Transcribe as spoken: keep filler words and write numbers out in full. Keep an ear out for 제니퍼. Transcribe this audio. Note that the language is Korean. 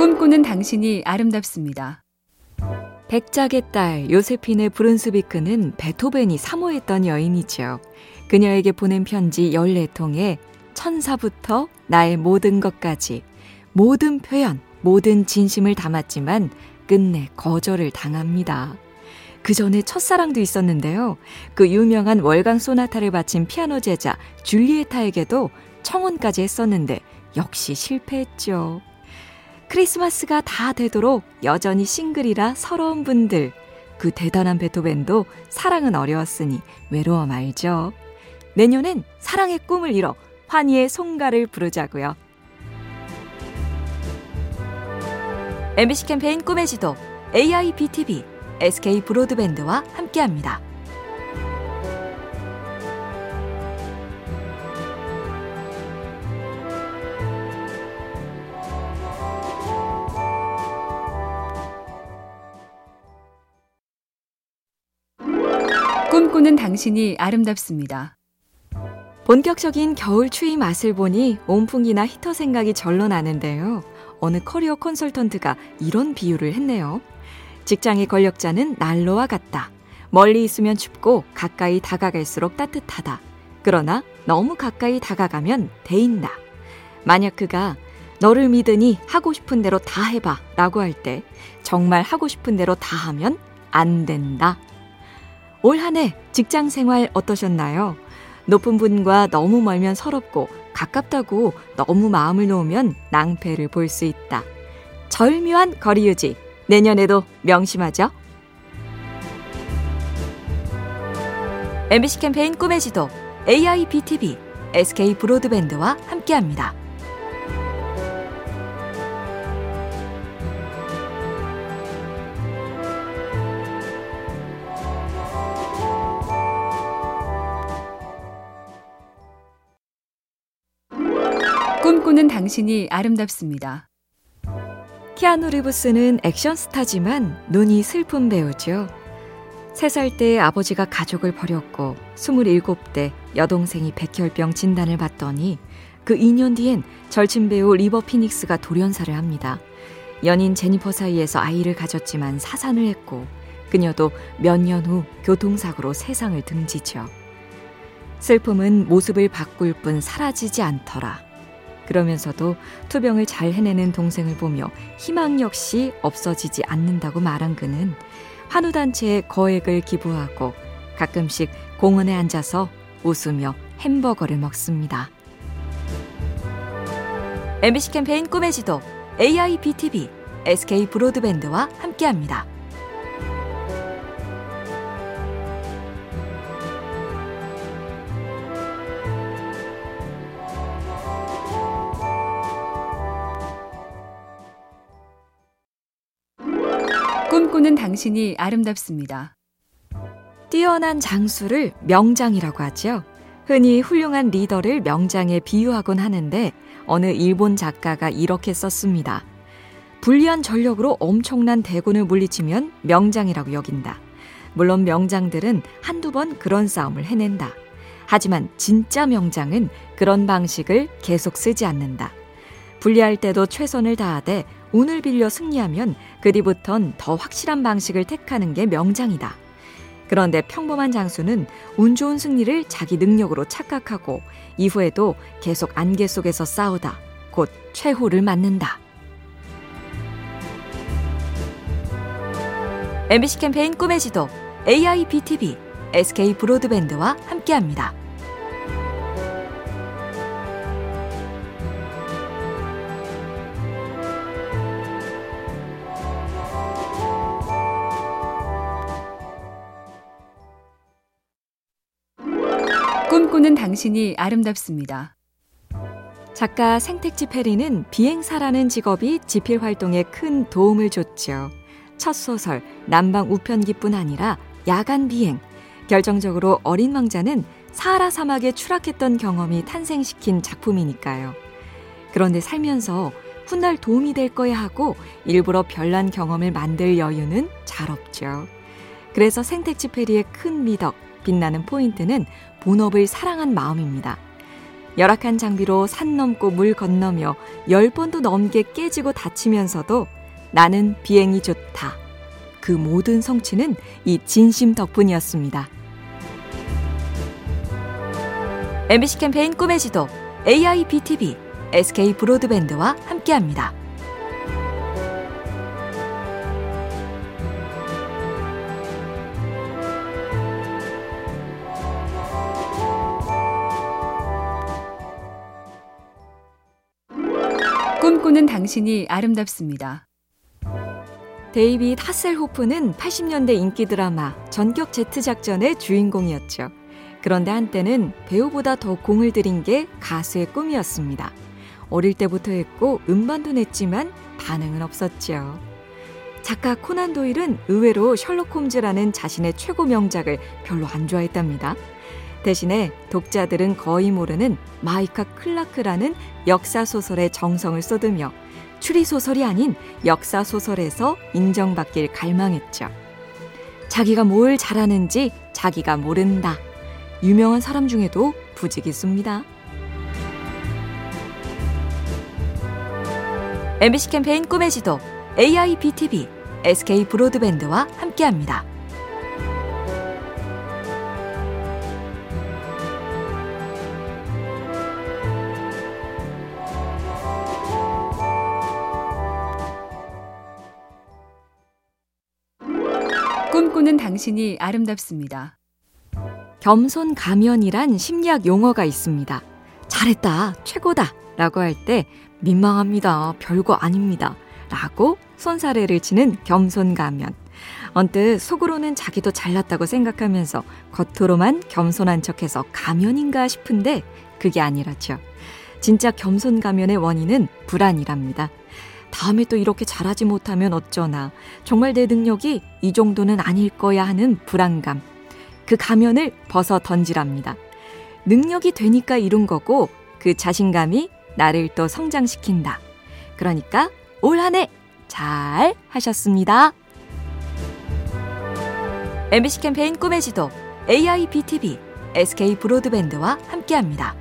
꿈꾸는 당신이 아름답습니다. 백작의 딸 요세핀의 브룬스비크는 베토벤이 사모했던 여인이지요. 그녀에게 보낸 편지 열네 통에 천사부터 나의 모든 것까지 모든 표현, 모든 진심을 담았지만 끝내 거절을 당합니다. 그 전에 첫사랑도 있었는데요. 그 유명한 월광 소나타를 바친 피아노 제자 줄리에타에게도 청혼까지 했었는데 역시 실패했죠. 크리스마스가 다 되도록 여전히 싱글이라 서러운 분들, 그 대단한 베토벤도 사랑은 어려웠으니 외로워 말죠. 내년엔 사랑의 꿈을 이뤄 환희의 송가를 부르자고요. 엠비씨 캠페인 꿈의 지도, 에이아이비티비, 에스케이 브로드밴드와 함께합니다. 꿈꾸는 당신이 아름답습니다. 본격적인 겨울 추위 맛을 보니 온풍기나 히터 생각이 절로 나는데요. 어느 커리어 컨설턴트가 이런 비유를 했네요. 직장의 권력자는 난로와 같다. 멀리 있으면 춥고 가까이 다가갈수록 따뜻하다. 그러나 너무 가까이 다가가면 데인다. 만약 그가 너를 믿으니 하고 싶은 대로 다 해봐 라고 할 때 정말 하고 싶은 대로 다 하면 안 된다. 올 한 해 직장 생활 어떠셨나요? 높은 분과 너무 멀면 서럽고 가깝다고 너무 마음을 놓으면 낭패를 볼 수 있다. 절묘한 거리 유지, 내년에도 명심하죠. 엠비씨 캠페인 꿈의 지도, 에이아이비티비, 에스케이 브로드밴드와 함께합니다. 꿈꾸는 당신이 아름답습니다. 키아누 리브스는 액션 스타지만 눈이 슬픈 배우죠. 세 살 때 아버지가 가족을 버렸고 스물일곱 대 여동생이 백혈병 진단을 받더니 그 이 년 뒤엔 절친 배우 리버 피닉스가 돌연사를 합니다. 연인 제니퍼 사이에서 아이를 가졌지만 사산을 했고 그녀도 몇 년 후 교통사고로 세상을 등지죠. 슬픔은 모습을 바꿀 뿐 사라지지 않더라. 그러면서도 투병을 잘 해내는 동생을 보며 희망 역시 없어지지 않는다고 말한 그는 환우단체에 거액을 기부하고 가끔씩 공원에 앉아서 웃으며 햄버거를 먹습니다. 엠비씨 캠페인 꿈의 지도, 에이아이비티비, 에스케이 브로드밴드와 함께합니다. 꿈꾸는 당신이 아름답습니다. 뛰어난 장수를 명장이라고 하죠. 흔히 훌륭한 리더를 명장에 비유하곤 하는데 어느 일본 작가가 이렇게 썼습니다. 불리한 전력으로 엄청난 대군을 물리치면 명장이라고 여긴다. 물론 명장들은 한두 번 그런 싸움을 해낸다. 하지만 진짜 명장은 그런 방식을 계속 쓰지 않는다. 불리할 때도 최선을 다하되 운을 빌려 승리하면 그 뒤부턴 더 확실한 방식을 택하는 게 명장이다. 그런데 평범한 장수는 운 좋은 승리를 자기 능력으로 착각하고 이후에도 계속 안개 속에서 싸우다 곧 최후를 맞는다. 엠비씨 캠페인 꿈의 지도, 에이아이비티비, 에스케이 브로드밴드와 함께합니다. 꿈꾸는 당신이 아름답습니다. 작가 생텍쥐 페리는 비행사라는 직업이 지필 활동에 큰 도움을 줬죠. 첫 소설 남방 우편기뿐 아니라 야간 비행, 결정적으로 어린 왕자는 사하라 사막에 추락했던 경험이 탄생시킨 작품이니까요. 그런데 살면서 훗날 도움이 될 거야 하고 일부러 별난 경험을 만들 여유는 잘 없죠. 그래서 생텍쥐 페리의 큰 미덕, 빛나는 포인트는 본업을 사랑한 마음입니다. 열악한 장비로 산 넘고 물 건너며 열 번도 넘게 깨지고 다치면서도 나는 비행이 좋다. 그 모든 성취는 이 진심 덕분이었습니다. 엠비씨 캠페인 꿈의 지도, 에이아이비티비, 에스케이 브로드밴드와 함께합니다. 꿈꾸는 당신이 아름답습니다. 데이빗 하셀호프는 팔십 년대 인기 드라마 전격 제트작전의 주인공이었죠. 그런데 한때는 배우보다 더 공을 들인 게 가수의 꿈이었습니다. 어릴 때부터 했고 음반도 냈지만 반응은 없었죠. 작가 코난 도일은 의외로 셜록 홈즈라는 자신의 최고 명작을 별로 안 좋아했답니다. 대신에 독자들은 거의 모르는 마이카 클라크라는 역사소설에 정성을 쏟으며 추리소설이 아닌 역사소설에서 인정받길 갈망했죠. 자기가 뭘 잘하는지 자기가 모른다. 유명한 사람 중에도 부지기수입니다. 엠비씨 캠페인 꿈의 지도, 에이아이비티비, 에스케이 브로드밴드와 함께합니다. 꿈꾸는 당신이 아름답습니다. 겸손 가면이란 심리학 용어가 있습니다. 잘했다, 최고다 라고 할 때 민망합니다, 별거 아닙니다 라고 손사래를 치는 겸손 가면. 언뜻 속으로는 자기도 잘났다고 생각하면서 겉으로만 겸손한 척해서 가면인가 싶은데 그게 아니라죠. 진짜 겸손 가면의 원인은 불안이랍니다. 다음에 또 이렇게 잘하지 못하면 어쩌나, 정말 내 능력이 이 정도는 아닐 거야 하는 불안감. 그 가면을 벗어 던지랍니다. 능력이 되니까 이룬 거고 그 자신감이 나를 또 성장시킨다. 그러니까 올 한 해 잘 하셨습니다. 엠비씨 캠페인 꿈의 지도, 에이아이비티비, 에스케이 브로드밴드와 함께합니다.